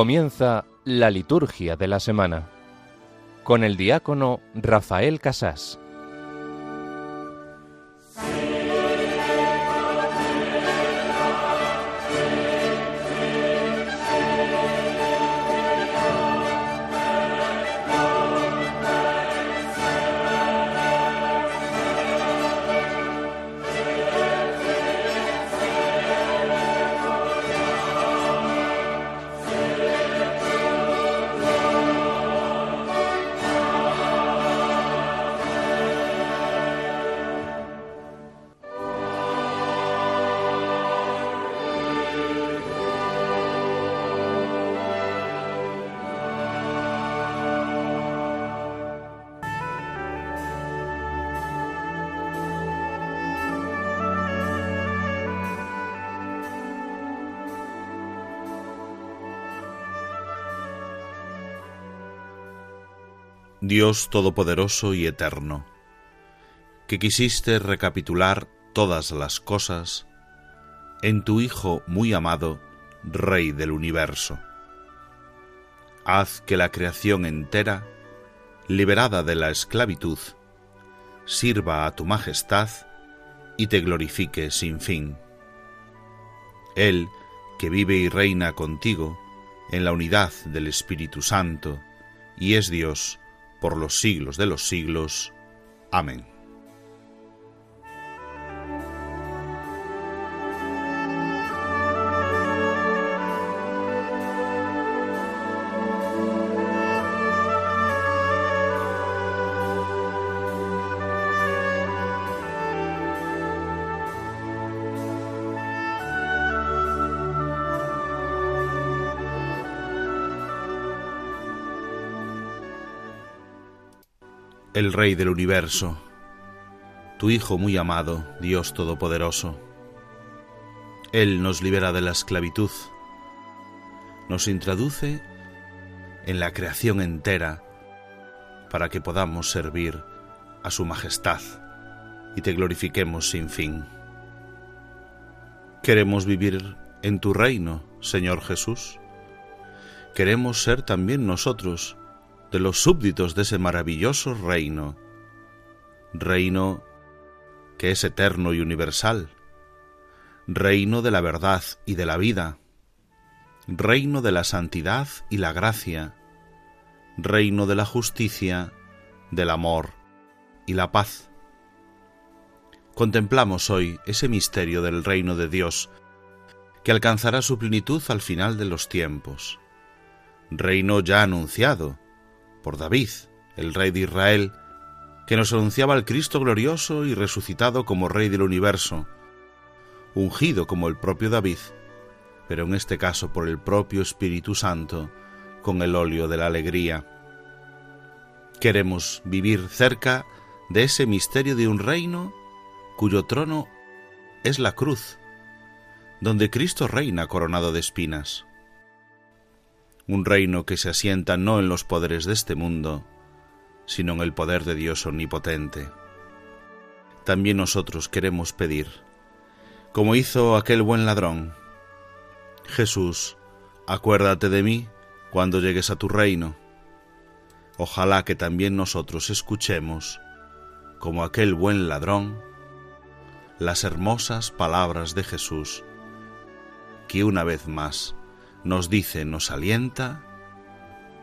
Comienza la liturgia de la semana con el diácono Rafael Casás. Dios todopoderoso y eterno, que quisiste recapitular todas las cosas en tu Hijo muy amado, Rey del universo. Haz que la creación entera, liberada de la esclavitud, sirva a tu majestad y te glorifique sin fin. Él, que vive y reina contigo en la unidad del Espíritu Santo y es Dios, por los siglos de los siglos. Amén. El Rey del universo, tu Hijo muy amado, Dios todopoderoso. Él nos libera de la esclavitud, nos introduce en la creación entera para que podamos servir a su majestad y te glorifiquemos sin fin. Queremos vivir en tu reino, Señor Jesús. Queremos ser también nosotros de los súbditos de ese maravilloso reino que es eterno y universal, reino de la verdad y de la vida, reino de la santidad y la gracia, reino de la justicia, del amor y la paz. Contemplamos hoy ese misterio del reino de Dios que alcanzará su plenitud al final de los tiempos, reino ya anunciado por David, el rey de Israel, que nos anunciaba al Cristo glorioso y resucitado como Rey del universo, ungido como el propio David, pero en este caso por el propio Espíritu Santo, con el óleo de la alegría. Queremos vivir cerca de ese misterio de un reino cuyo trono es la cruz, donde Cristo reina coronado de espinas. Un reino que se asienta no en los poderes de este mundo, sino en el poder de Dios omnipotente. También nosotros queremos pedir, como hizo aquel buen ladrón: Jesús, acuérdate de mí cuando llegues a tu reino. Ojalá que también nosotros escuchemos, como aquel buen ladrón, las hermosas palabras de Jesús, que una vez más nos dice, nos alienta: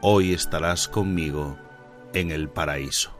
hoy estarás conmigo en el paraíso.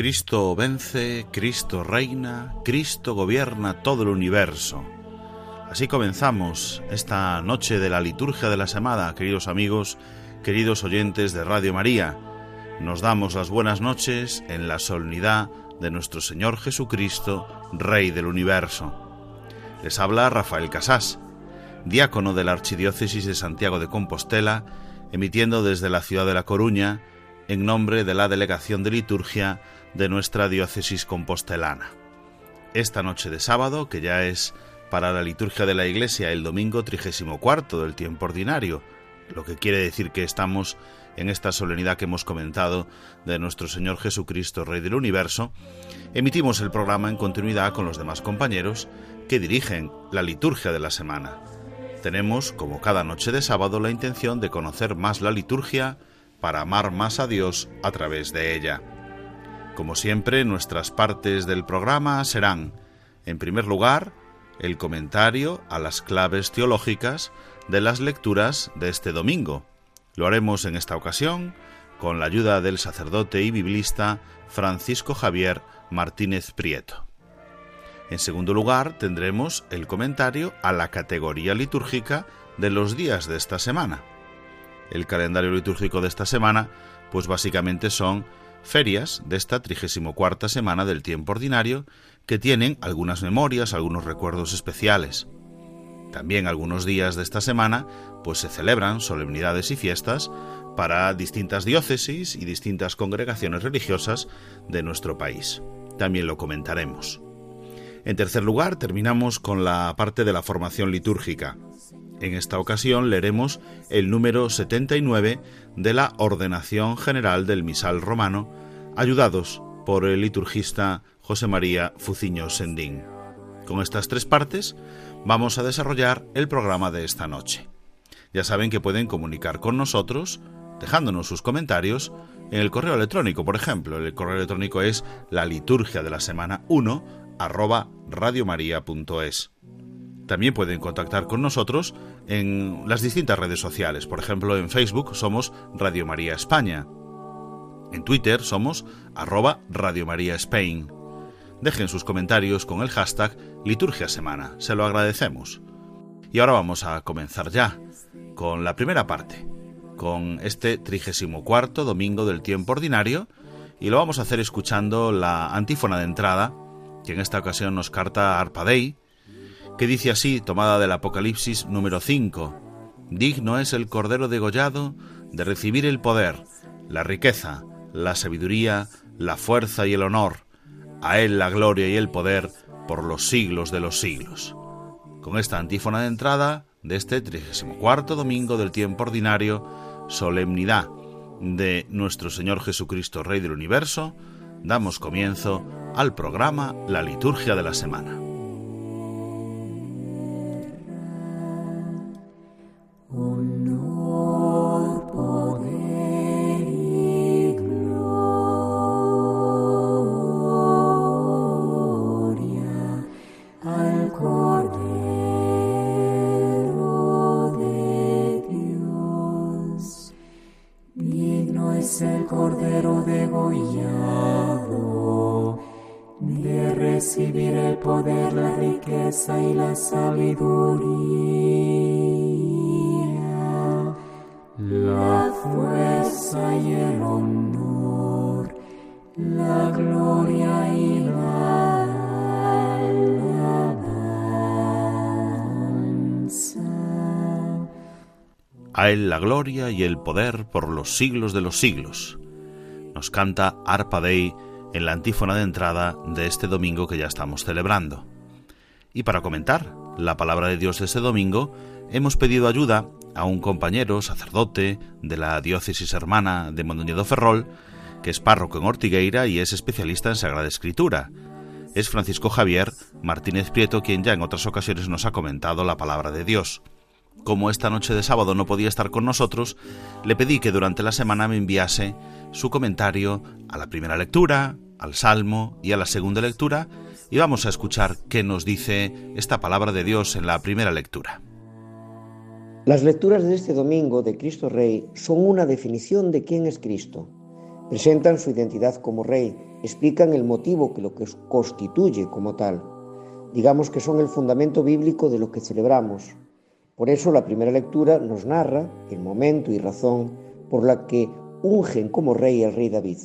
Cristo vence, Cristo reina, Cristo gobierna todo el universo. Así comenzamos esta noche de la liturgia de la semana, queridos amigos, queridos oyentes de Radio María. Nos damos las buenas noches en la solemnidad de nuestro Señor Jesucristo, Rey del Universo. Les habla Rafael Casás, diácono de la Archidiócesis de Santiago de Compostela, emitiendo desde la ciudad de La Coruña, en nombre de la Delegación de Liturgia de nuestra diócesis compostelana. Esta noche de sábado, que ya es para la liturgia de la Iglesia el domingo 34 del tiempo ordinario, lo que quiere decir que estamos en esta solemnidad que hemos comentado de nuestro Señor Jesucristo, Rey del Universo, emitimos el programa en continuidad con los demás compañeros que dirigen la liturgia de la semana. Tenemos, como cada noche de sábado, la intención de conocer más la liturgia para amar más a Dios a través de ella. Como siempre, nuestras partes del programa serán, en primer lugar, el comentario a las claves teológicas de las lecturas de este domingo. Lo haremos en esta ocasión con la ayuda del sacerdote y biblista Francisco Javier Martínez Prieto. En segundo lugar, tendremos el comentario a la categoría litúrgica de los días de esta semana. El calendario litúrgico de esta semana, pues básicamente son ferias de esta 34ª semana del tiempo ordinario, que tienen algunas memorias, algunos recuerdos especiales. También algunos días de esta semana, pues se celebran solemnidades y fiestas para distintas diócesis y distintas congregaciones religiosas de nuestro país. También lo comentaremos. En tercer lugar, terminamos con la parte de la formación litúrgica. En esta ocasión leeremos el número 79 de la Ordenación General del Misal Romano, ayudados por el liturgista José María Fuciños Sendín. Con estas tres partes vamos a desarrollar el programa de esta noche. Ya saben que pueden comunicar con nosotros dejándonos sus comentarios en el correo electrónico, por ejemplo. El correo electrónico es laliturgiadelasemana1@radiomaria.es. También pueden contactar con nosotros en las distintas redes sociales. Por ejemplo, en Facebook somos Radio María España. En Twitter somos @Radio María Spain. Dejen sus comentarios con el hashtag Liturgia Semana. Se lo agradecemos. Y ahora vamos a comenzar ya con la primera parte, con este 34 domingo del tiempo ordinario, y lo vamos a hacer escuchando la antífona de entrada, que en esta ocasión nos canta Arpadei, que dice así, tomada del Apocalipsis número 5. Digno es el Cordero degollado de recibir el poder, la riqueza, la sabiduría, la fuerza y el honor. A él la gloria y el poder por los siglos de los siglos. Con esta antífona de entrada de este 34 domingo del tiempo ordinario, solemnidad de nuestro Señor Jesucristo, Rey del Universo, damos comienzo al programa La Liturgia de la Semana. Y la sabiduría, la fuerza y el honor, la gloria y la alabanza. A él la gloria y el poder por los siglos de los siglos. Nos canta Arpadei en la antífona de entrada de este domingo que ya estamos celebrando. Y para comentar la palabra de Dios de este domingo, hemos pedido ayuda a un compañero sacerdote de la diócesis hermana de Mondoñedo Ferrol, que es párroco en Ortigueira y es especialista en Sagrada Escritura. Es Francisco Javier Martínez Prieto, quien ya en otras ocasiones nos ha comentado la palabra de Dios. Como esta noche de sábado no podía estar con nosotros, le pedí que durante la semana me enviase su comentario a la primera lectura, al Salmo y a la segunda lectura, y vamos a escuchar qué nos dice esta palabra de Dios en la primera lectura. Las lecturas de este domingo de Cristo Rey son una definición de quién es Cristo. Presentan su identidad como Rey, explican el motivo que lo que constituye como tal. Digamos que son el fundamento bíblico de lo que celebramos. Por eso la primera lectura nos narra el momento y razón por la que ungen como rey al rey David.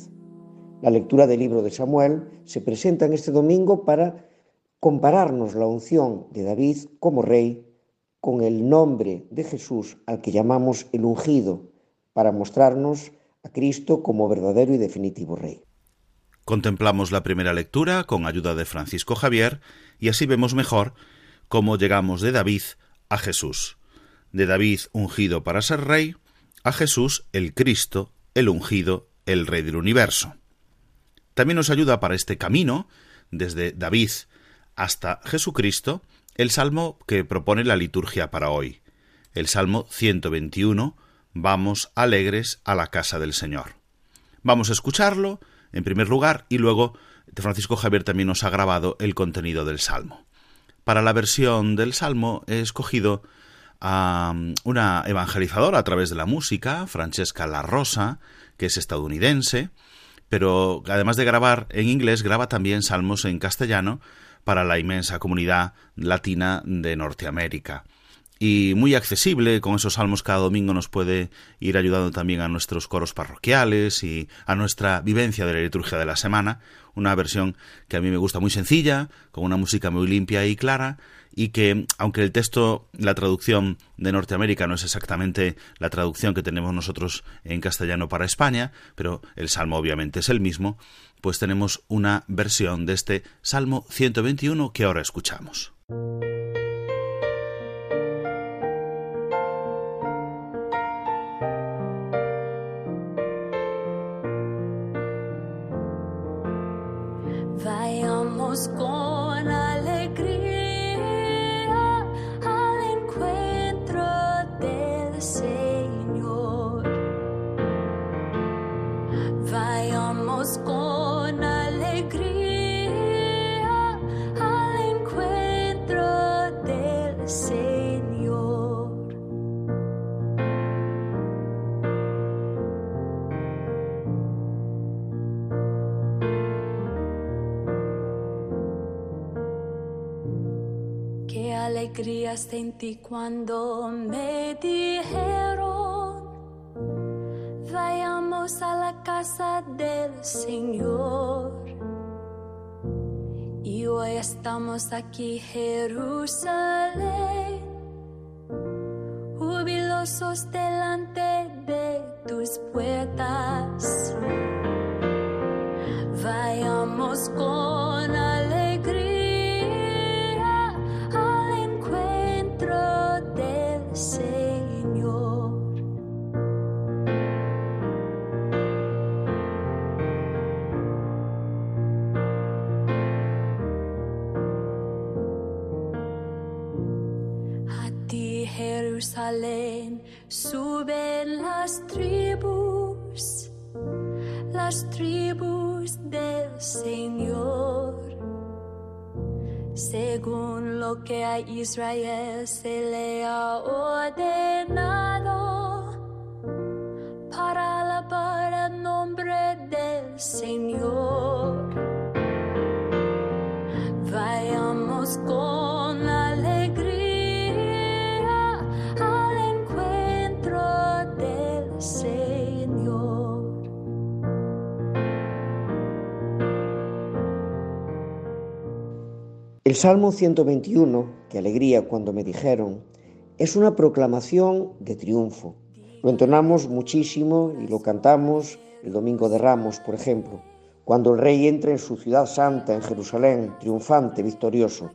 La lectura del libro de Samuel se presenta en este domingo para compararnos la unción de David como rey con el nombre de Jesús al que llamamos el ungido, para mostrarnos a Cristo como verdadero y definitivo rey. Contemplamos la primera lectura con ayuda de Francisco Javier y así vemos mejor cómo llegamos de David a Jesús. De David ungido para ser rey, a Jesús el Cristo, el ungido, el Rey del Universo. También nos ayuda para este camino, desde David hasta Jesucristo, el salmo que propone la liturgia para hoy. El Salmo 121, Vamos alegres a la casa del Señor. Vamos a escucharlo, en primer lugar, y luego Francisco Javier también nos ha grabado el contenido del salmo. Para la versión del salmo he escogido a una evangelizadora a través de la música, Francesca La Rosa, que es estadounidense, pero además de grabar en inglés, graba también salmos en castellano para la inmensa comunidad latina de Norteamérica. Y muy accesible, con esos salmos cada domingo nos puede ir ayudando también a nuestros coros parroquiales y a nuestra vivencia de la liturgia de la semana. Una versión que a mí me gusta, muy sencilla, con una música muy limpia y clara, y que, aunque el texto, la traducción de Norteamérica no es exactamente la traducción que tenemos nosotros en castellano para España, pero el salmo obviamente es el mismo, pues tenemos una versión de este Salmo 121 que ahora escuchamos. Vayamos con alegría al encuentro del Señor. Vayamos con alegría al encuentro del Señor. Alegría sentí cuando me dijeron, vayamos a la casa del Señor. Y hoy estamos aquí, Jerusalén, jubilosos delante de tus puertas. Vayamos con alegría Jerusalén, suben las tribus del Señor. Según lo que a Israel se le ha ordenado, para alabar el nombre del Señor. Vayamos con alegría Señor. El Salmo 121, qué alegría cuando me dijeron, es una proclamación de triunfo. Lo entonamos muchísimo y lo cantamos el Domingo de Ramos, por ejemplo, cuando el rey entra en su ciudad santa, en Jerusalén, triunfante, victorioso.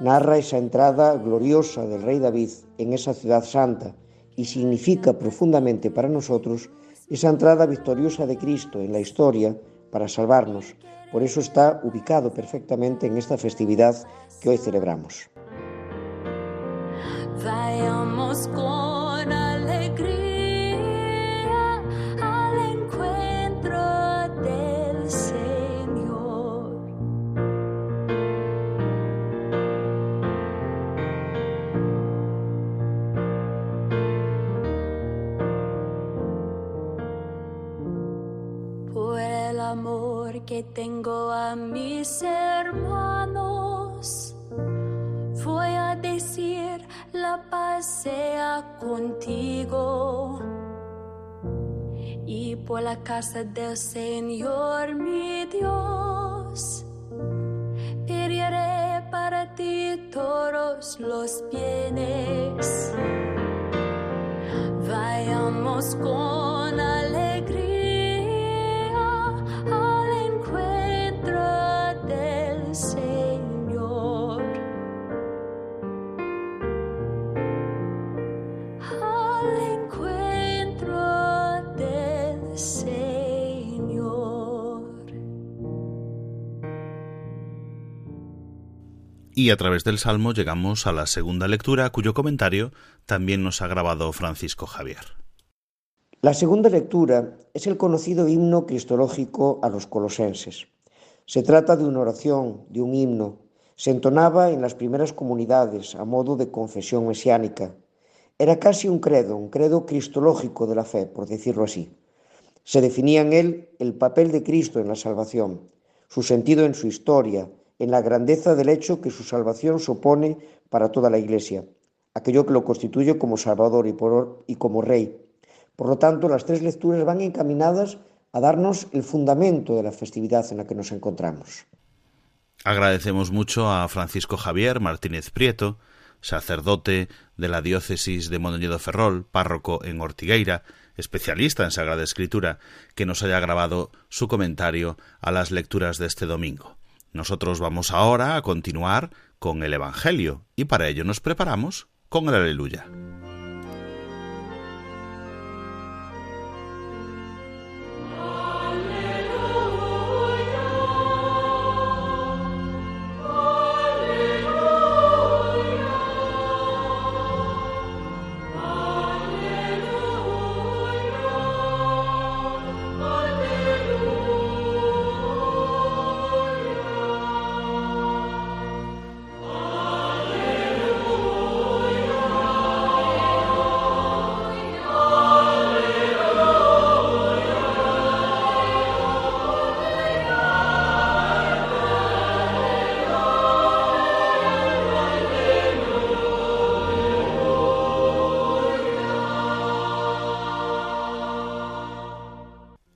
Narra esa entrada gloriosa del rey David en esa ciudad santa, y significa profundamente para nosotros esa entrada victoriosa de Cristo en la historia para salvarnos. Por eso está ubicado perfectamente en esta festividad que hoy celebramos. Vayamos con alegría al encuentro del Señor. que tengo a mis hermanos. Voy a decir, la paz sea contigo. Y por la casa del Señor mi Dios, pediré para ti todos los bienes. Vayamos con alegría al encuentro del Señor. Al encuentro del Señor. Y a través del Salmo llegamos a la segunda lectura, cuyo comentario también nos ha grabado Francisco Javier. La segunda lectura es el conocido himno cristológico a los colosenses. Se trata de una oración, de un himno. Se entonaba en las primeras comunidades a modo de confesión mesiánica. Era casi un credo cristológico de la fe, por decirlo así. Se definía en él el papel de Cristo en la salvación, su sentido en su historia, en la grandeza del hecho que su salvación supone para toda la Iglesia, aquello que lo constituye como Salvador y como Rey. Por lo tanto, las tres lecturas van encaminadas a darnos el fundamento de la festividad en la que nos encontramos. Agradecemos mucho a Francisco Javier Martínez Prieto, sacerdote de la diócesis de Mondoñedo-Ferrol, párroco en Ortigueira, especialista en Sagrada Escritura, que nos haya grabado su comentario a las lecturas de este domingo. Nosotros vamos ahora a continuar con el Evangelio y para ello nos preparamos con el Aleluya.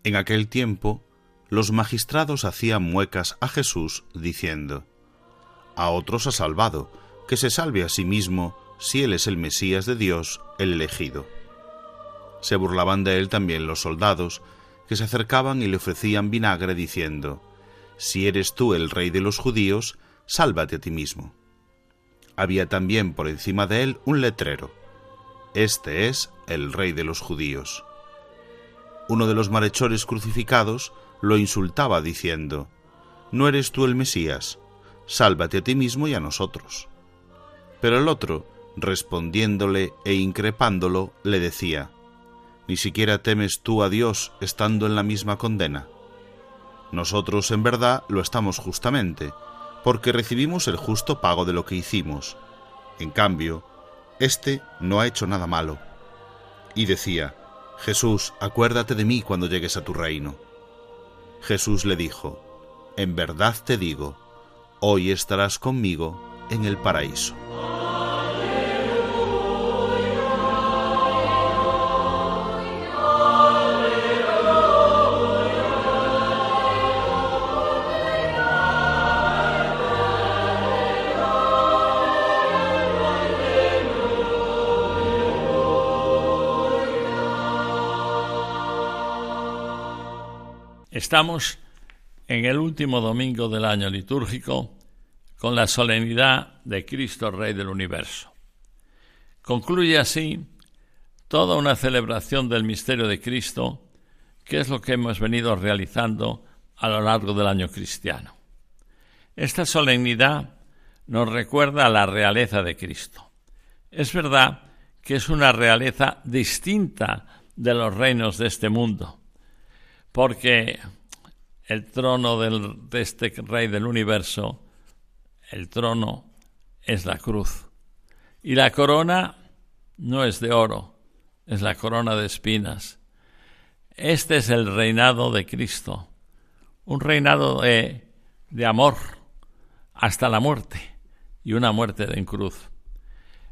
En aquel tiempo, los magistrados hacían muecas a Jesús, diciendo: «A otros ha salvado, que se salve a sí mismo, si él es el Mesías de Dios, el elegido». Se burlaban de él también los soldados, que se acercaban y le ofrecían vinagre, diciendo: «Si eres tú el rey de los judíos, sálvate a ti mismo». Había también por encima de él un letrero: «Este es el rey de los judíos». Uno de los malhechores crucificados lo insultaba diciendo: «¿No eres tú el Mesías? Sálvate a ti mismo y a nosotros». Pero el otro, respondiéndole e increpándolo, le decía: «¿Ni siquiera temes tú a Dios estando en la misma condena? Nosotros en verdad lo estamos justamente, porque recibimos el justo pago de lo que hicimos. En cambio, este no ha hecho nada malo». Y decía: «Jesús, acuérdate de mí cuando llegues a tu reino». Jesús le dijo: «En verdad te digo, hoy estarás conmigo en el paraíso». Estamos en el último domingo del año litúrgico con la solemnidad de Cristo Rey del Universo. Concluye así toda una celebración del misterio de Cristo, que es lo que hemos venido realizando a lo largo del año cristiano. Esta solemnidad nos recuerda a la realeza de Cristo. Es verdad que es una realeza distinta de los reinos de este mundo, porque el trono de este Rey del Universo, el trono es la cruz. Y la corona no es de oro, es la corona de espinas. Este es el reinado de Cristo, un reinado de amor hasta la muerte y una muerte en cruz.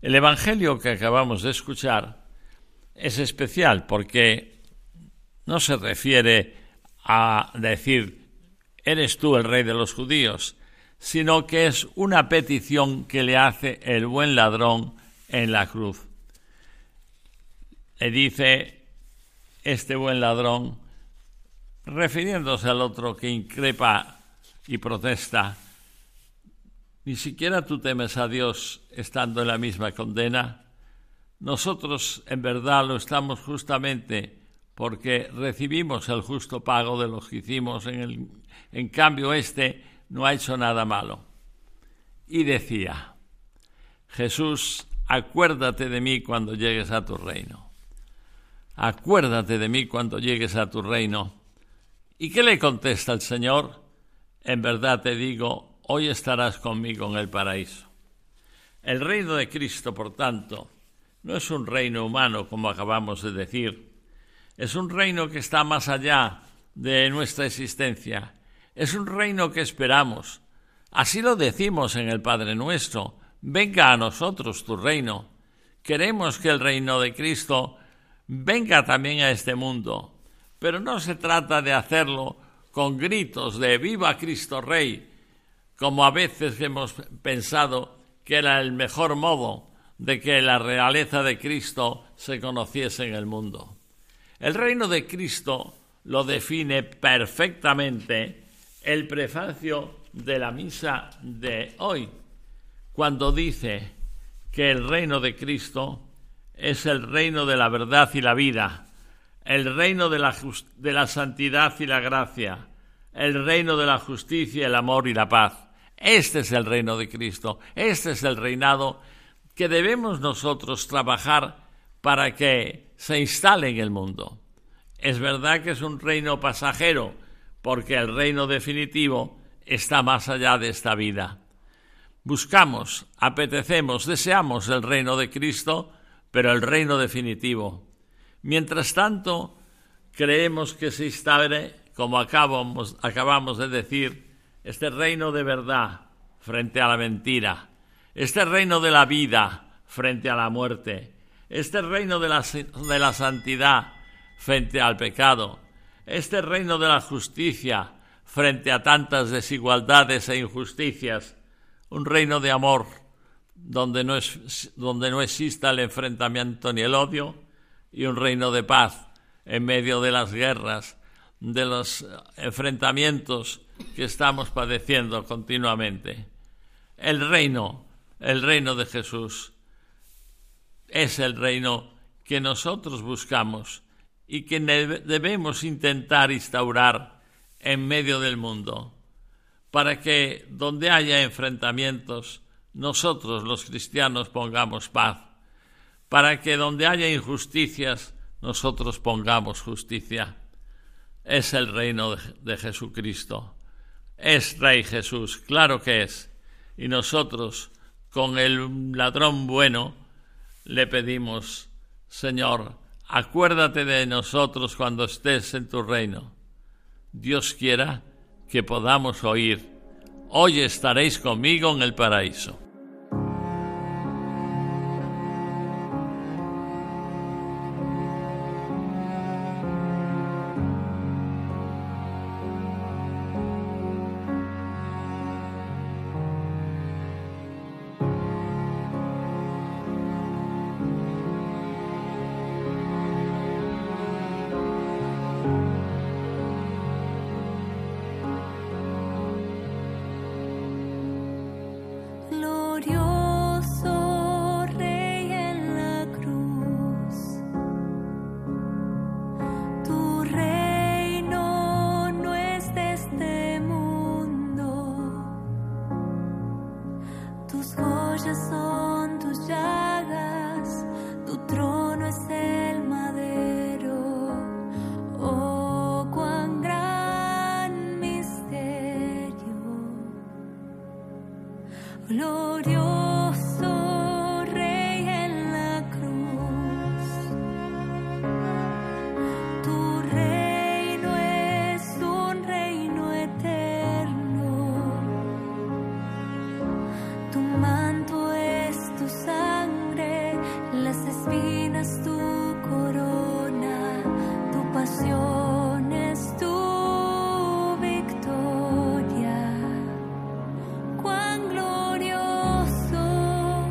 El Evangelio que acabamos de escuchar es especial porque no se refiere a decir «eres tú el rey de los judíos», sino que es una petición que le hace el buen ladrón en la cruz. Le dice este buen ladrón, refiriéndose al otro que increpa y protesta, «¿Ni siquiera tú temes a Dios estando en la misma condena? Nosotros en verdad lo estamos justamente porque recibimos el justo pago de lo que hicimos, en cambio este no ha hecho nada malo». Y decía, «Jesús, acuérdate de mí cuando llegues a tu reino». Acuérdate de mí cuando llegues a tu reino. ¿Y qué le contesta el Señor? En verdad te digo, hoy estarás conmigo en el paraíso. El reino de Cristo, por tanto, no es un reino humano, como acabamos de decir. Es un reino que está más allá de nuestra existencia. Es un reino que esperamos. Así lo decimos en el Padre Nuestro. Venga a nosotros tu reino. Queremos que el reino de Cristo venga también a este mundo, pero no se trata de hacerlo con gritos de «Viva Cristo Rey», como a veces hemos pensado que era el mejor modo de que la realeza de Cristo se conociese en el mundo. El reino de Cristo lo define perfectamente el prefacio de la misa de hoy, cuando dice que el reino de Cristo es el reino de la verdad y la vida, el reino de la santidad y la gracia, el reino de la justicia, el amor y la paz. Este es el reino de Cristo, este es el reinado que debemos nosotros trabajar para que se instale en el mundo. Es verdad que es un reino pasajero, porque el reino definitivo está más allá de esta vida. Buscamos, apetecemos, deseamos el reino de Cristo, pero el reino definitivo. Mientras tanto, creemos que se instale, como acabamos de decir, este reino de verdad frente a la mentira, este reino de la vida frente a la muerte, este reino de la santidad frente al pecado, este reino de la justicia frente a tantas desigualdades e injusticias, un reino de amor, donde no exista el enfrentamiento ni el odio, y un reino de paz en medio de las guerras, de los enfrentamientos que estamos padeciendo continuamente. El reino de Jesús, es el reino que nosotros buscamos y que debemos intentar instaurar en medio del mundo, para que donde haya enfrentamientos, nosotros los cristianos pongamos paz, para que donde haya injusticias nosotros pongamos justicia. Es el reino de Jesucristo, es Rey Jesús, claro que es, y nosotros con el ladrón bueno le pedimos, Señor, acuérdate de nosotros cuando estés en tu reino. Dios quiera que podamos oír, hoy estaréis conmigo en el paraíso. No. espinas tu corona, tu pasión es tu victoria. Cuán glorioso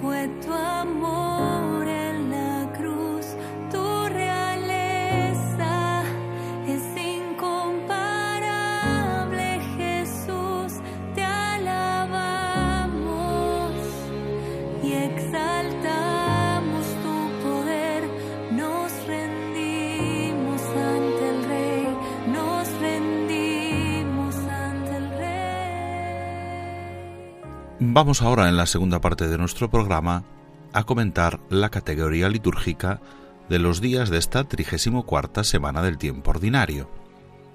fue tu amor en la cruz, tu realeza es incomparable, Jesús, te alabamos y exaltamos. Vamos ahora, en la segunda parte de nuestro programa, a comentar la categoría litúrgica de los días de esta 34ª semana del tiempo ordinario,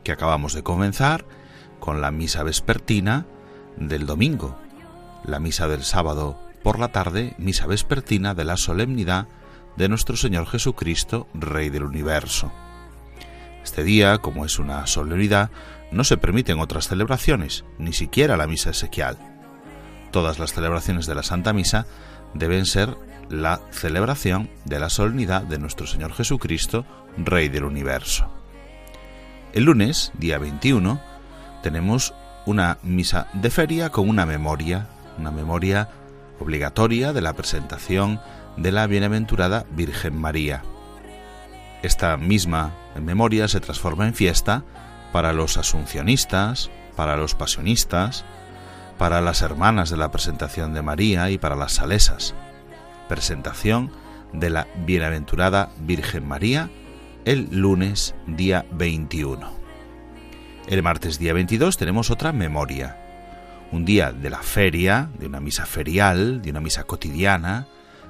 que acabamos de comenzar con la misa vespertina del domingo, la misa del sábado por la tarde, misa vespertina de la solemnidad de nuestro Señor Jesucristo, Rey del Universo. Este día, como es una solemnidad, no se permiten otras celebraciones, ni siquiera la misa exequial. Todas las celebraciones de la Santa Misa deben ser la celebración de la solemnidad de nuestro Señor Jesucristo, Rey del Universo. El lunes, día 21, tenemos una misa de feria con una memoria obligatoria de la presentación de la Bienaventurada Virgen María. Esta misma memoria se transforma en fiesta para los asuncionistas, para los pasionistas, para las hermanas de la Presentación de María y para las salesas. Presentación de la Bienaventurada Virgen María el lunes día 21. El martes día 22 tenemos otra memoria, un día de la feria, de una misa ferial, de una misa cotidiana,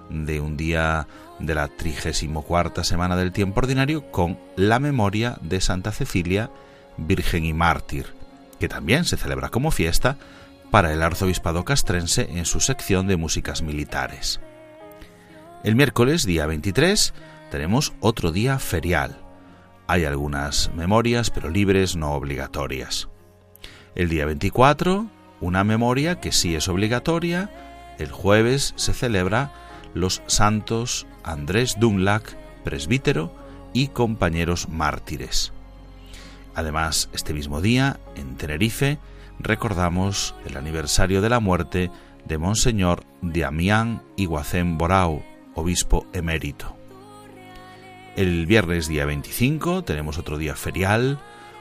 de un día de la 34ª semana del tiempo ordinario, con la memoria de Santa Cecilia, Virgen y Mártir, que también se celebra como fiesta para el arzobispado castrense en su sección de músicas militares. El miércoles, día 23, tenemos otro día ferial. Hay algunas memorias, pero libres, no obligatorias. El día 24, una memoria que sí es obligatoria. El jueves se celebra los santos Andrés Dunlac, presbítero, y compañeros mártires. Además, este mismo día, en Tenerife, recordamos el aniversario de la muerte de Monseñor Damián Iguacén Borau, obispo emérito. El viernes día 25 tenemos otro día ferial,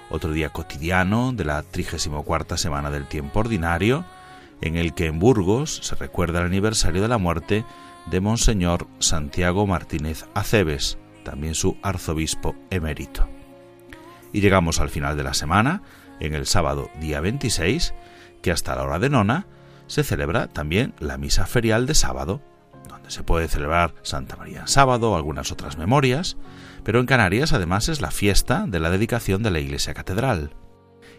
otro día cotidiano de la 34ª semana del tiempo ordinario, en el que en Burgos se recuerda el aniversario de la muerte de Monseñor Santiago Martínez Aceves, también su arzobispo emérito. Y llegamos al final de la semana, en el sábado día 26, que hasta la hora de nona se celebra también la misa ferial de sábado, donde se puede celebrar Santa María en sábado o algunas otras memorias, pero en Canarias además es la fiesta de la dedicación de la iglesia catedral.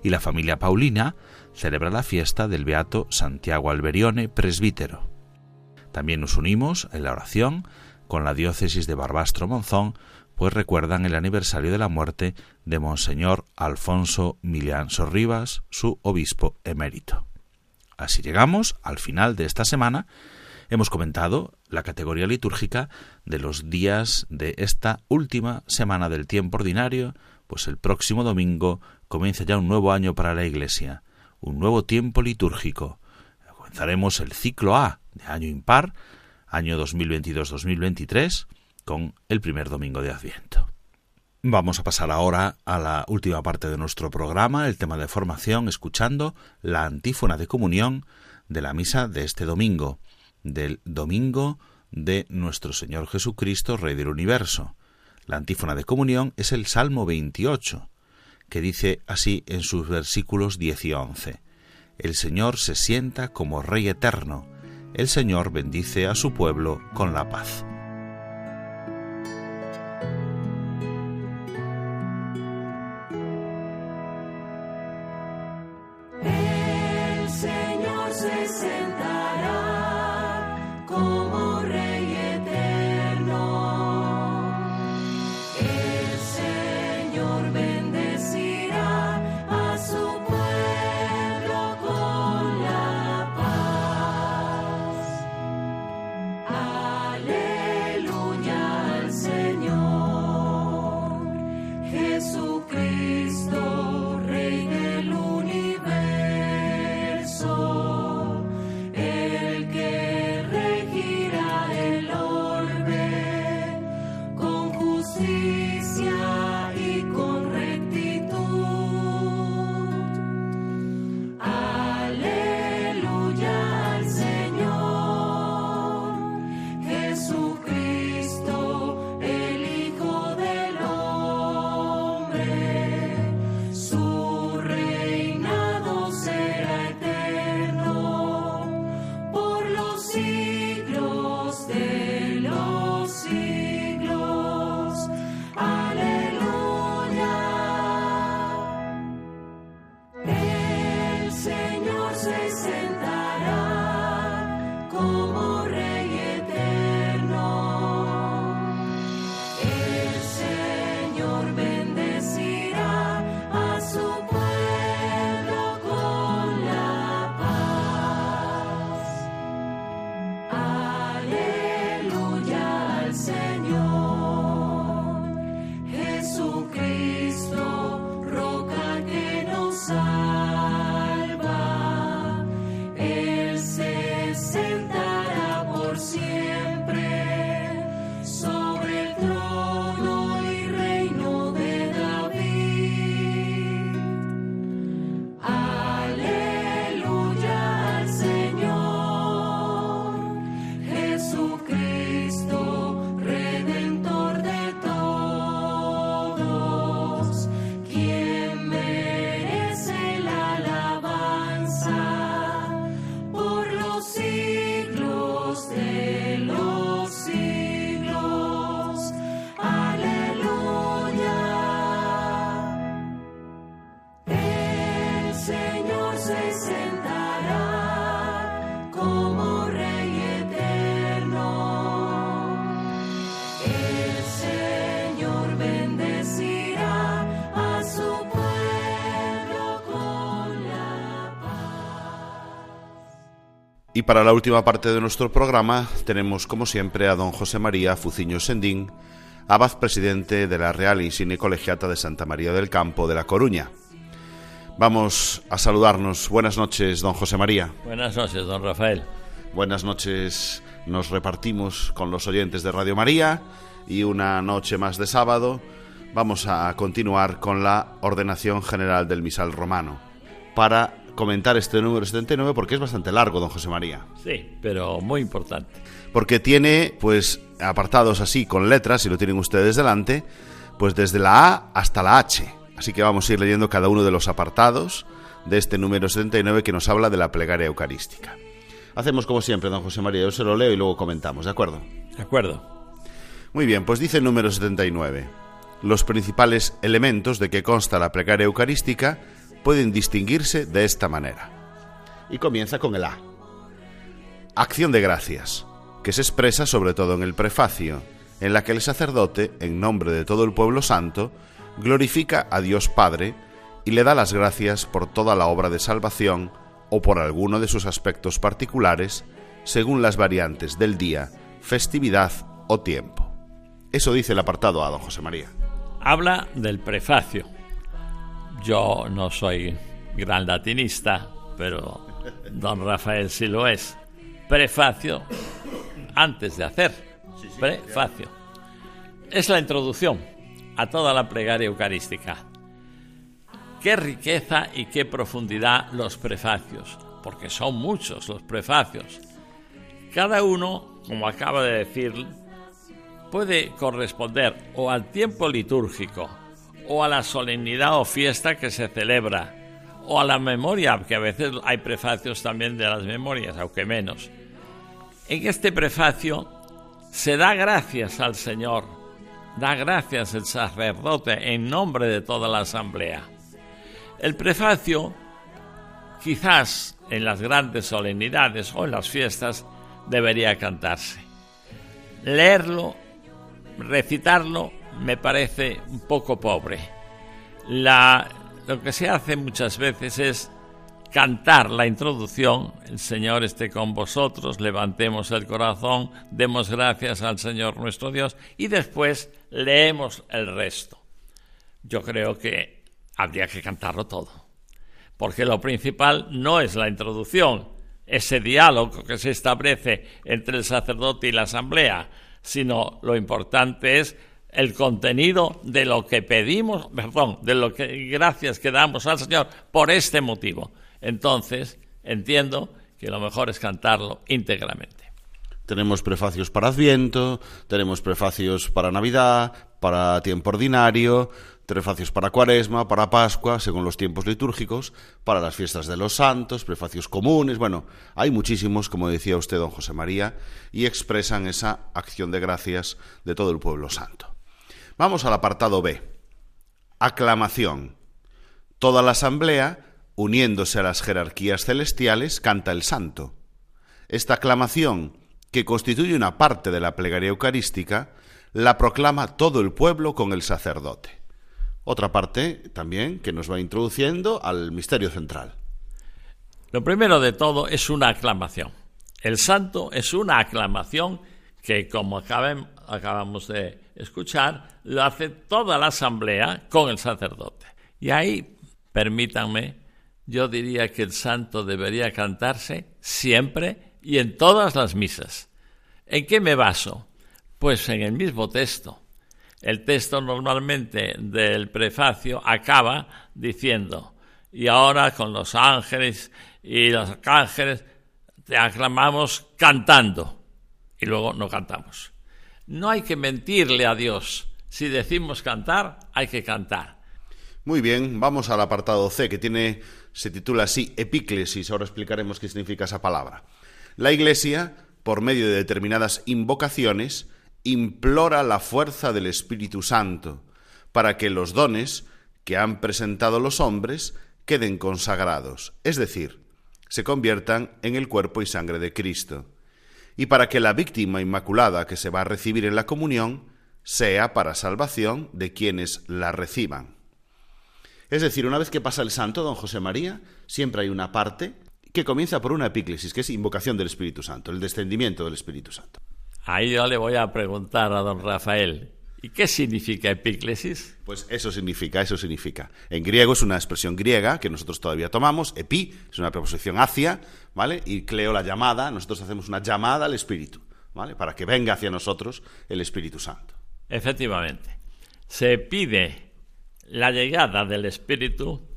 Y la familia Paulina celebra la fiesta del beato Santiago Alberione, presbítero. También nos unimos en la oración con la diócesis de Barbastro-Monzón, pues recuerdan el aniversario de la muerte de Monseñor Alfonso Milianso Rivas, su obispo emérito. Así llegamos al final de esta semana. Hemos comentado la categoría litúrgica de los días de esta última semana del tiempo ordinario, pues el próximo domingo comienza ya un nuevo año para la Iglesia, un nuevo tiempo litúrgico. Comenzaremos el ciclo A de año impar, año 2022-2023, con el primer domingo de Adviento. Vamos a pasar ahora a la última parte de nuestro programa, el tema de formación, escuchando la antífona de comunión de la misa de este domingo, del domingo de nuestro Señor Jesucristo, Rey del Universo. La antífona de comunión es el Salmo 28, que dice así en sus versículos 10 y 11. El Señor se sienta como Rey eterno, el Señor bendice a su pueblo con la paz. Yeah. Y para la última parte de nuestro programa tenemos, como siempre, a don José María Fuciños Sendín, abad presidente de la Real Insigne Colegiata de Santa María del Campo de La Coruña. Vamos a saludarnos. Buenas noches, don José María. Buenas noches, don Rafael. Buenas noches. Nos repartimos con los oyentes de Radio María y una noche más de sábado vamos a continuar con la Ordenación General del Misal Romano para comentar este número 79, porque es bastante largo, don José María. Sí, pero muy importante. Porque tiene, pues, apartados así con letras, si lo tienen ustedes delante, pues desde la A hasta la H. Así que vamos a ir leyendo cada uno de los apartados de este número 79 que nos habla de la plegaria eucarística. Hacemos como siempre, don José María, yo se lo leo y luego comentamos, ¿de acuerdo? De acuerdo. Muy bien, pues dice el número 79. Los principales elementos de que consta la plegaria eucarística pueden distinguirse de esta manera. Y comienza con el A. Acción de gracias, que se expresa sobre todo en el prefacio, en la que el sacerdote, en nombre de todo el pueblo santo, glorifica a Dios Padre y le da las gracias por toda la obra de salvación o por alguno de sus aspectos particulares, según las variantes del día, festividad o tiempo. Eso dice el apartado A, don José María. Habla del prefacio. Yo no soy gran latinista, pero don Rafael sí lo es. Prefacio, antes de hacer. Prefacio. Es la introducción a toda la plegaria eucarística. Qué riqueza y qué profundidad los prefacios, porque son muchos los prefacios. Cada uno, como acaba de decir, puede corresponder o al tiempo litúrgico, o a la solemnidad o fiesta que se celebra, o a la memoria, que a veces hay prefacios también de las memorias, aunque menos. En este prefacio se da gracias al Señor, da gracias el sacerdote en nombre de toda la asamblea. El prefacio, quizás en las grandes solemnidades o en las fiestas, debería cantarse. Leerlo, recitarlo, me parece un poco pobre. Lo que se hace muchas veces es cantar la introducción: el Señor esté con vosotros, levantemos el corazón, demos gracias al Señor nuestro Dios, y después leemos el resto. Yo creo que habría que cantarlo todo, porque lo principal no es la introducción, ese diálogo que se establece entre el sacerdote y la asamblea, sino lo importante es el contenido de lo que pedimos, de lo que gracias que damos al Señor por este motivo. Entonces, entiendo que lo mejor es cantarlo íntegramente. Tenemos prefacios para Adviento, tenemos prefacios para Navidad, para tiempo ordinario, prefacios para Cuaresma, para Pascua, según los tiempos litúrgicos, para las fiestas de los santos, prefacios comunes. Bueno, hay muchísimos, como decía usted, don José María, y expresan esa acción de gracias de todo el pueblo santo. Vamos al apartado B. Aclamación. Toda la asamblea, uniéndose a las jerarquías celestiales, canta el santo. Esta aclamación, que constituye una parte de la plegaria eucarística, la proclama todo el pueblo con el sacerdote. Otra parte también que nos va introduciendo al misterio central. Lo primero de todo es una aclamación. El santo es una aclamación que, como acabamos de escuchar, lo hace toda la asamblea con el sacerdote. Y ahí, permítanme, yo diría que el santo debería cantarse siempre y en todas las misas. ¿En qué me baso? Pues en el mismo texto. El texto normalmente del prefacio acaba diciendo: y ahora con los ángeles y los arcángeles te aclamamos cantando, y luego no cantamos. No hay que mentirle a Dios. Si decimos cantar, hay que cantar. Muy bien, vamos al apartado C, que se titula así: epíclesis. Ahora explicaremos qué significa esa palabra. La Iglesia, por medio de determinadas invocaciones, implora la fuerza del Espíritu Santo para que los dones que han presentado los hombres queden consagrados, es decir, se conviertan en el cuerpo y sangre de Cristo, y para que la víctima inmaculada que se va a recibir en la comunión sea para salvación de quienes la reciban. Es decir, una vez que pasa el santo, don José María, siempre hay una parte que comienza por una epíclesis, que es invocación del Espíritu Santo, el descendimiento del Espíritu Santo. Ahí yo le voy a preguntar a don Rafael, ¿y qué significa epíclesis? Pues eso significa. En griego es una expresión griega que nosotros todavía tomamos, epi, es una preposición hacia, ¿vale? Y cleo, la llamada, nosotros hacemos una llamada al Espíritu, ¿vale? Para que venga hacia nosotros el Espíritu Santo. Efectivamente. Se pide la llegada del Espíritu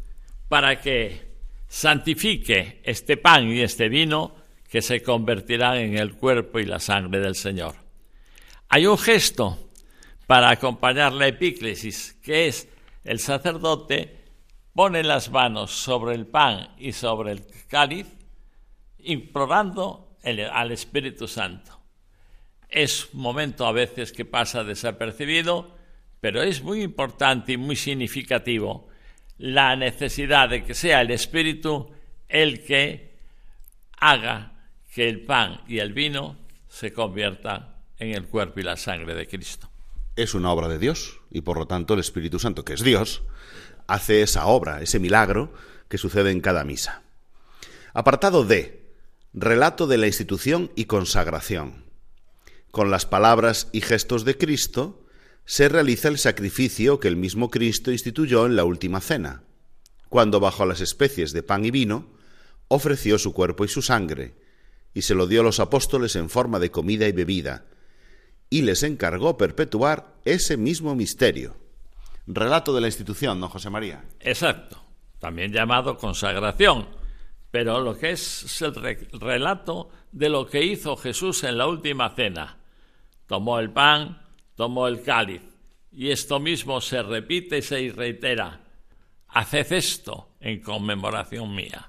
para que santifique este pan y este vino que se convertirán en el cuerpo y la sangre del Señor. Hay un gesto para acompañar la epíclesis, que es el sacerdote pone las manos sobre el pan y sobre el cáliz, implorando al Espíritu Santo. Es un momento a veces que pasa desapercibido, pero es muy importante y muy significativo la necesidad de que sea el Espíritu el que haga que el pan y el vino se conviertan en el cuerpo y la sangre de Cristo. Es una obra de Dios y, por lo tanto, el Espíritu Santo, que es Dios, hace esa obra, ese milagro que sucede en cada misa. Apartado D. Relato de la institución y consagración. Con las palabras y gestos de Cristo se realiza el sacrificio que el mismo Cristo instituyó en la última cena, cuando bajo las especies de pan y vino ofreció su cuerpo y su sangre, y se lo dio a los apóstoles en forma de comida y bebida, y les encargó perpetuar ese mismo misterio. Relato de la institución, ¿no, José María? Exacto, también llamado consagración, pero lo que es el relato de lo que hizo Jesús en la última cena. Tomó el pan, tomó el cáliz, y esto mismo se repite y se reitera. Haced esto en conmemoración mía.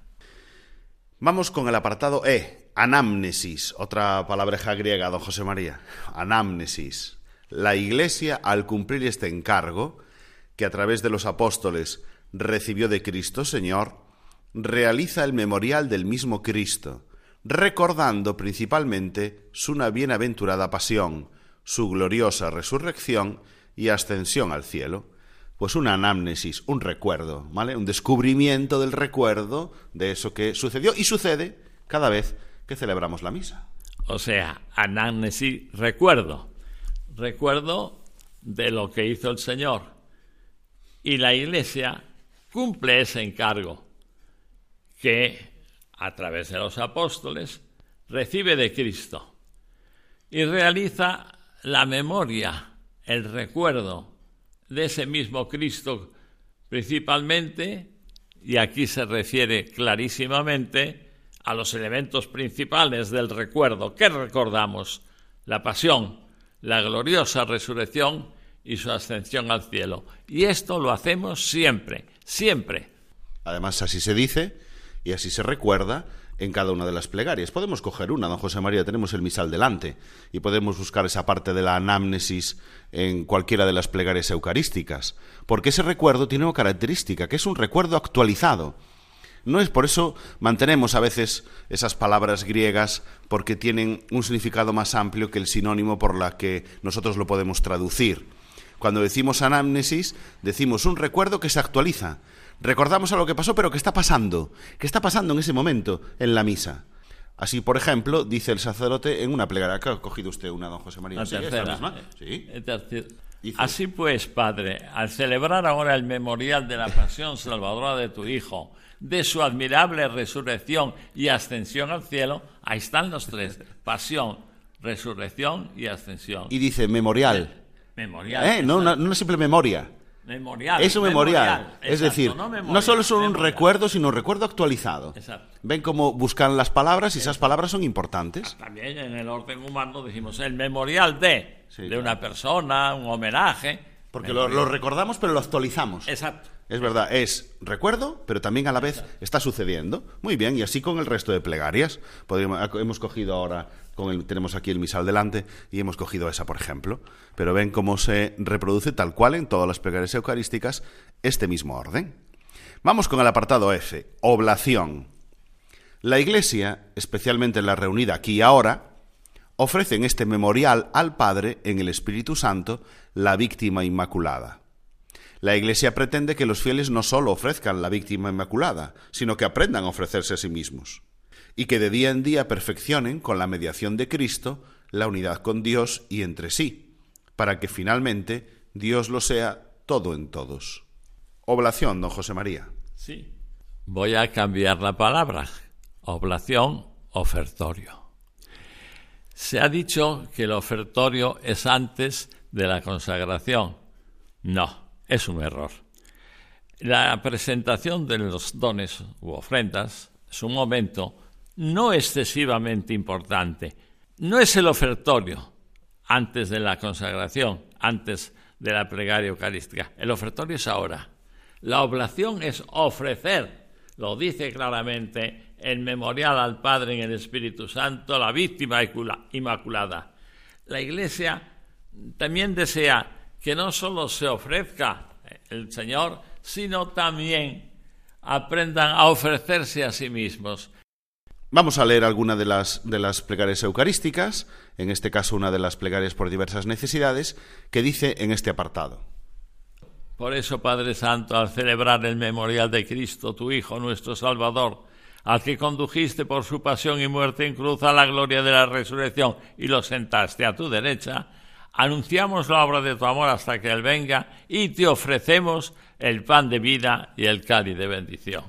Vamos con el apartado E. Anamnesis, otra palabreja griega, don José María. Anamnesis. La Iglesia, al cumplir este encargo, que a través de los apóstoles recibió de Cristo, Señor, realiza el memorial del mismo Cristo, recordando principalmente su bienaventurada pasión, su gloriosa resurrección y ascensión al cielo. Pues una anamnesis, un recuerdo, ¿vale? Un descubrimiento del recuerdo de eso que sucedió y sucede cada vez que celebramos la misa. O sea, anamnesis, recuerdo de lo que hizo el Señor. Y la Iglesia cumple ese encargo que, a través de los apóstoles, recibe de Cristo y realiza la memoria, el recuerdo de ese mismo Cristo principalmente, y aquí se refiere clarísimamente a los elementos principales del recuerdo. ¿Qué recordamos? La pasión, la gloriosa resurrección y su ascensión al cielo. Y esto lo hacemos siempre, siempre. Además, así se dice y así se recuerda en cada una de las plegarias. Podemos coger una, don José María, tenemos el misal delante, y podemos buscar esa parte de la anamnesis en cualquiera de las plegarias eucarísticas, porque ese recuerdo tiene una característica, que es un recuerdo actualizado. No es por eso mantenemos a veces esas palabras griegas, porque tienen un significado más amplio que el sinónimo por la que nosotros lo podemos traducir. Cuando decimos anamnesis, decimos un recuerdo que se actualiza. Recordamos a lo que pasó, pero que está pasando en ese momento en la misa. Así, por ejemplo, dice el sacerdote en una plegaria. ¿Qué ha cogido usted una, don José María? La tercera. ¿Sí? Dice, así pues, Padre, al celebrar ahora el memorial de la pasión salvadora de tu Hijo, de su admirable resurrección y ascensión al cielo, ahí están los tres, pasión, resurrección y ascensión. Y dice memorial. Memorial. No una simple memoria. Memorial. Es un memorial. Es exacto, decir, no solo es un recuerdo, sino un recuerdo actualizado. Exacto. Ven cómo buscan las palabras y esas palabras son importantes. También en el orden humano decimos el memorial de, sí, de claro, una persona, un homenaje. Porque lo recordamos, pero lo actualizamos. Exacto. Es verdad, es recuerdo, pero también a la vez está sucediendo. Muy bien, y así con el resto de plegarias. Hemos cogido ahora, tenemos aquí el misal delante, y hemos cogido esa, por ejemplo. Pero ven cómo se reproduce tal cual en todas las plegarias eucarísticas este mismo orden. Vamos con el apartado F, oblación. La Iglesia, especialmente la reunida aquí y ahora, ofrece en este memorial al Padre, en el Espíritu Santo, la víctima inmaculada. La Iglesia pretende que los fieles no solo ofrezcan la víctima inmaculada, sino que aprendan a ofrecerse a sí mismos. y que de día en día perfeccionen, con la mediación de Cristo, la unidad con Dios y entre sí, para que finalmente Dios lo sea todo en todos. Oblación, don José María. Sí. Voy a cambiar la palabra. Oblación, ofertorio. Se ha dicho que el ofertorio es antes de la consagración. No, es un error. La presentación de los dones u ofrendas es un momento no excesivamente importante. No es el ofertorio antes de la consagración, antes de la plegaria eucarística. El ofertorio es ahora. La oblación es ofrecer, lo dice claramente el memorial al Padre en el Espíritu Santo, la víctima inmaculada. La Iglesia también desea que no solo se ofrezca el Señor, sino también aprendan a ofrecerse a sí mismos. Vamos a leer alguna de las plegarias eucarísticas, en este caso una de las plegarias por diversas necesidades, que dice en este apartado. Por eso, Padre Santo, al celebrar el memorial de Cristo, tu Hijo, nuestro Salvador, al que condujiste por su pasión y muerte en cruz a la gloria de la resurrección y lo sentaste a tu derecha, anunciamos la obra de tu amor hasta que Él venga y te ofrecemos el pan de vida y el cáliz de bendición.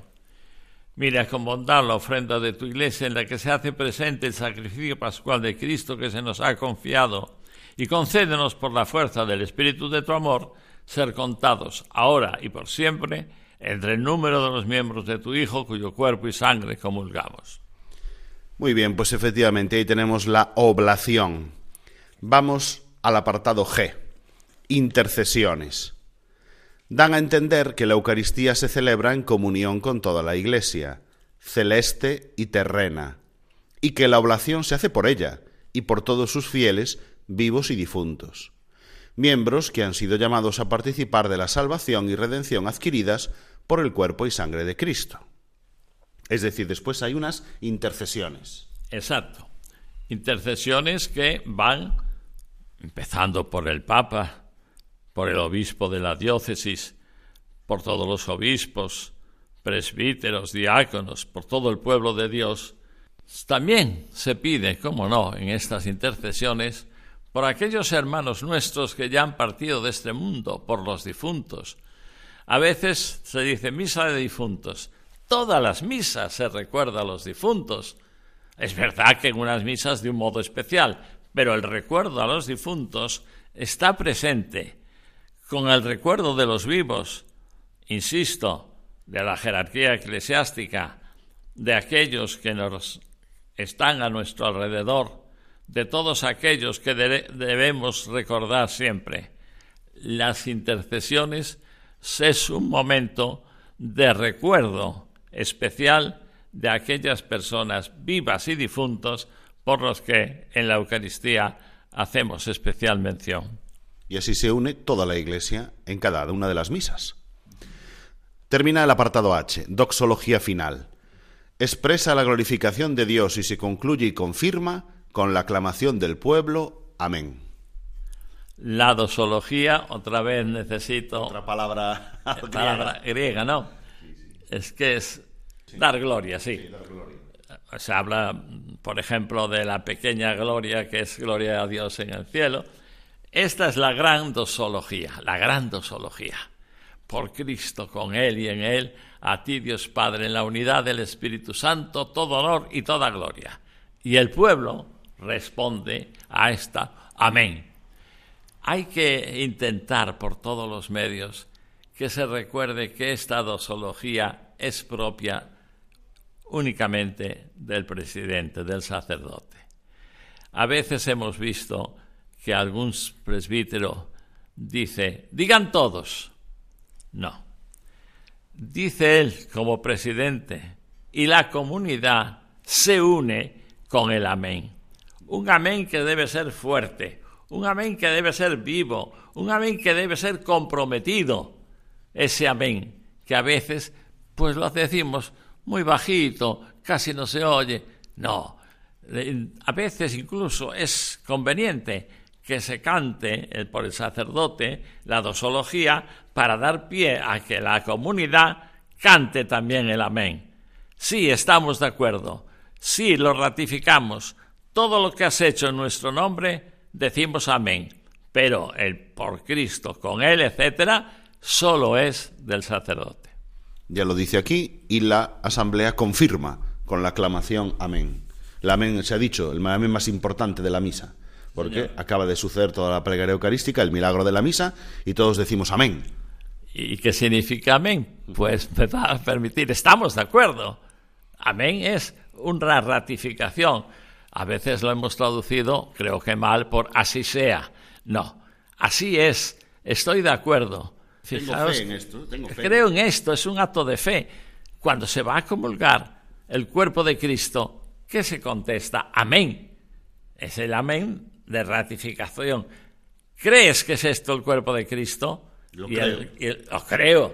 Mira con bondad la ofrenda de tu Iglesia, en la que se hace presente el sacrificio pascual de Cristo que se nos ha confiado, y concédenos por la fuerza del Espíritu de tu amor ser contados ahora y por siempre entre el número de los miembros de tu Hijo, cuyo cuerpo y sangre comulgamos. Muy bien, pues efectivamente ahí tenemos la oblación. Vamos al apartado G, intercesiones. Dan a entender que la Eucaristía se celebra en comunión con toda la Iglesia, celeste y terrena, y que la oblación se hace por ella y por todos sus fieles, vivos y difuntos, miembros que han sido llamados a participar de la salvación y redención adquiridas por el cuerpo y sangre de Cristo. Es decir, después hay unas intercesiones. Exacto. Intercesiones que van empezando por el Papa, por el obispo de la diócesis, por todos los obispos, presbíteros, diáconos, por todo el pueblo de Dios. También se pide, cómo no, en estas intercesiones, por aquellos hermanos nuestros que ya han partido de este mundo, por los difuntos. A veces se dice misa de difuntos. Todas las misas se recuerda a los difuntos. Es verdad que en unas misas de un modo especial, pero el recuerdo a los difuntos está presente con el recuerdo de los vivos, insisto, de la jerarquía eclesiástica, de aquellos que nos están a nuestro alrededor, de todos aquellos que debemos recordar siempre. Las intercesiones es un momento de recuerdo especial de aquellas personas vivas y difuntos por los que en la Eucaristía hacemos especial mención. Y así se une toda la Iglesia en cada una de las misas. Termina el apartado H, doxología final. Expresa la glorificación de Dios y se concluye y confirma con la aclamación del pueblo. Amén. La doxología, otra vez necesito... Otra palabra griega, ¿no? Sí, sí. Es que es sí. Dar gloria, sí. Sí, dar gloria. Se habla, por ejemplo, de la pequeña gloria, que es gloria a Dios en el cielo. Esta es la gran doxología. Por Cristo, con Él y en Él, a ti, Dios Padre, en la unidad del Espíritu Santo, todo honor y toda gloria. Y el pueblo responde a esta amén. Hay que intentar por todos los medios que se recuerde que esta doxología es propia únicamente del presidente, del sacerdote. A veces hemos visto que algún presbítero dice, digan todos. No. Dice él como presidente y la comunidad se une con el amén. Un amén que debe ser fuerte, un amén que debe ser vivo, un amén que debe ser comprometido. Ese amén que a veces pues lo decimos muy bajito, casi no se oye. No, a veces incluso es conveniente que se cante por el sacerdote la doxología para dar pie a que la comunidad cante también el amén. Sí, estamos de acuerdo. Sí, lo ratificamos. Todo lo que has hecho en nuestro nombre, decimos amén. Pero el por Cristo, con él, etcétera, solo es del sacerdote. Ya lo dice aquí, y la asamblea confirma con la aclamación amén. El amén, se ha dicho, el amén más importante de la misa, porque acaba de suceder toda la plegaria eucarística, el milagro de la misa, y todos decimos amén. ¿Y qué significa amén? Pues me va a permitir, estamos de acuerdo. Amén es una ratificación. A veces lo hemos traducido, creo que mal, por así sea. No, así es, estoy de acuerdo. Fijaos, tengo fe en esto, tengo fe. Creo en esto, es un acto de fe. Cuando se va a comulgar el cuerpo de Cristo, ¿qué se contesta? Amén. Es el amén de ratificación. ¿Crees que es esto el cuerpo de Cristo? Lo creo.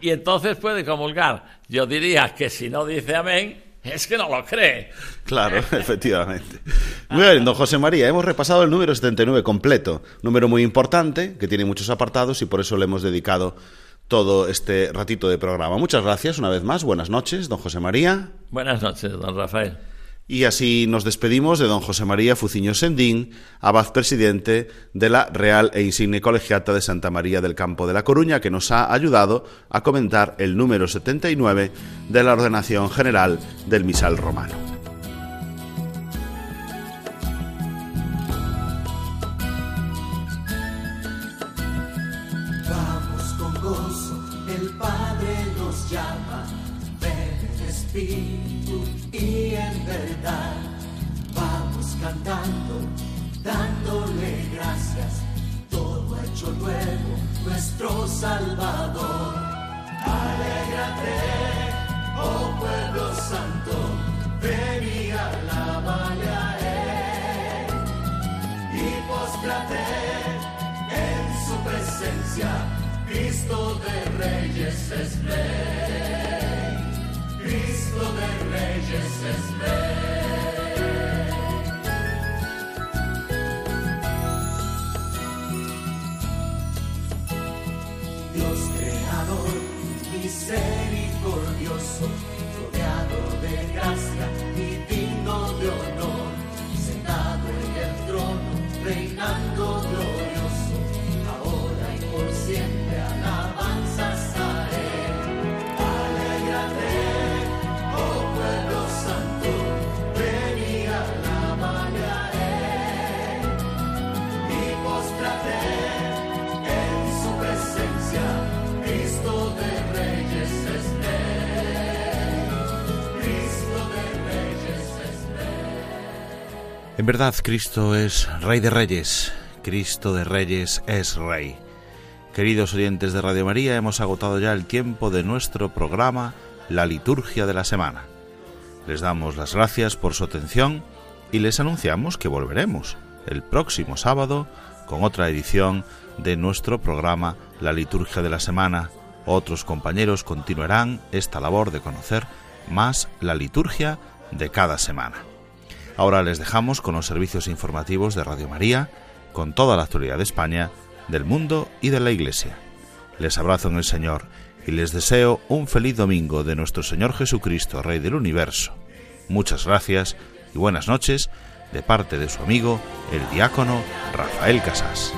Y entonces puede comulgar. Yo diría que si no dice amén, es que no lo cree. Claro, efectivamente. Muy bien, don José María, hemos repasado el número 79 completo, número muy importante, que tiene muchos apartados y por eso le hemos dedicado todo este ratito de programa. Muchas gracias una vez más. Buenas noches, don José María. Buenas noches, don Rafael. Y así nos despedimos de don José María Fuciños Sendín, abad presidente de la Real e Insigne Colegiata de Santa María del Campo de la Coruña, que nos ha ayudado a comentar el número 79 de la Ordenación General del Misal Romano. Vamos con gozo, el Padre nos llama, ven Espíritu y en verdad, vamos cantando, dándole gracias, todo hecho nuevo, nuestro Salvador. Alégrate, oh pueblo santo, ven y alábale a él, y póstrate en su presencia, Cristo de Reyes es Rey. Cristo de Reyes es Rey. Dios creador, misericordioso, rodeado de gracia y digno de honor, sentado en el trono, reinando glorioso, ahora y por siempre alabanzas a él. Alégrate, en verdad, Cristo es Rey de Reyes. Cristo de Reyes es Rey. Queridos oyentes de Radio María, hemos agotado ya el tiempo de nuestro programa, La Liturgia de la Semana. Les damos las gracias por su atención y les anunciamos que volveremos el próximo sábado con otra edición de nuestro programa, La Liturgia de la Semana. Otros compañeros continuarán esta labor de conocer más la liturgia de cada semana. Ahora les dejamos con los servicios informativos de Radio María, con toda la actualidad de España, del mundo y de la Iglesia. Les abrazo en el Señor y les deseo un feliz domingo de nuestro Señor Jesucristo, Rey del Universo. Muchas gracias y buenas noches de parte de su amigo, el diácono Rafael Casás.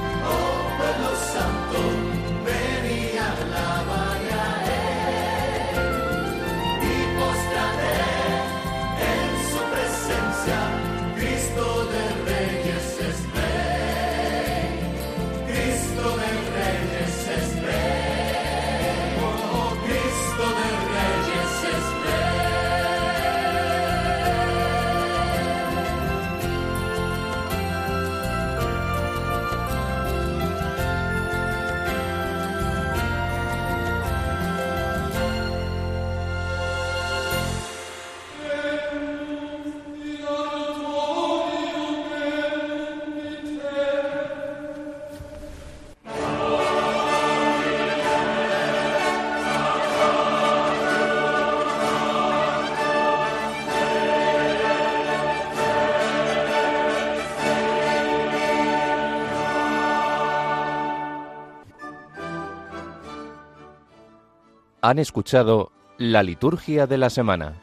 Han escuchado La Liturgia de la Semana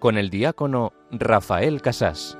con el diácono Rafael Casás.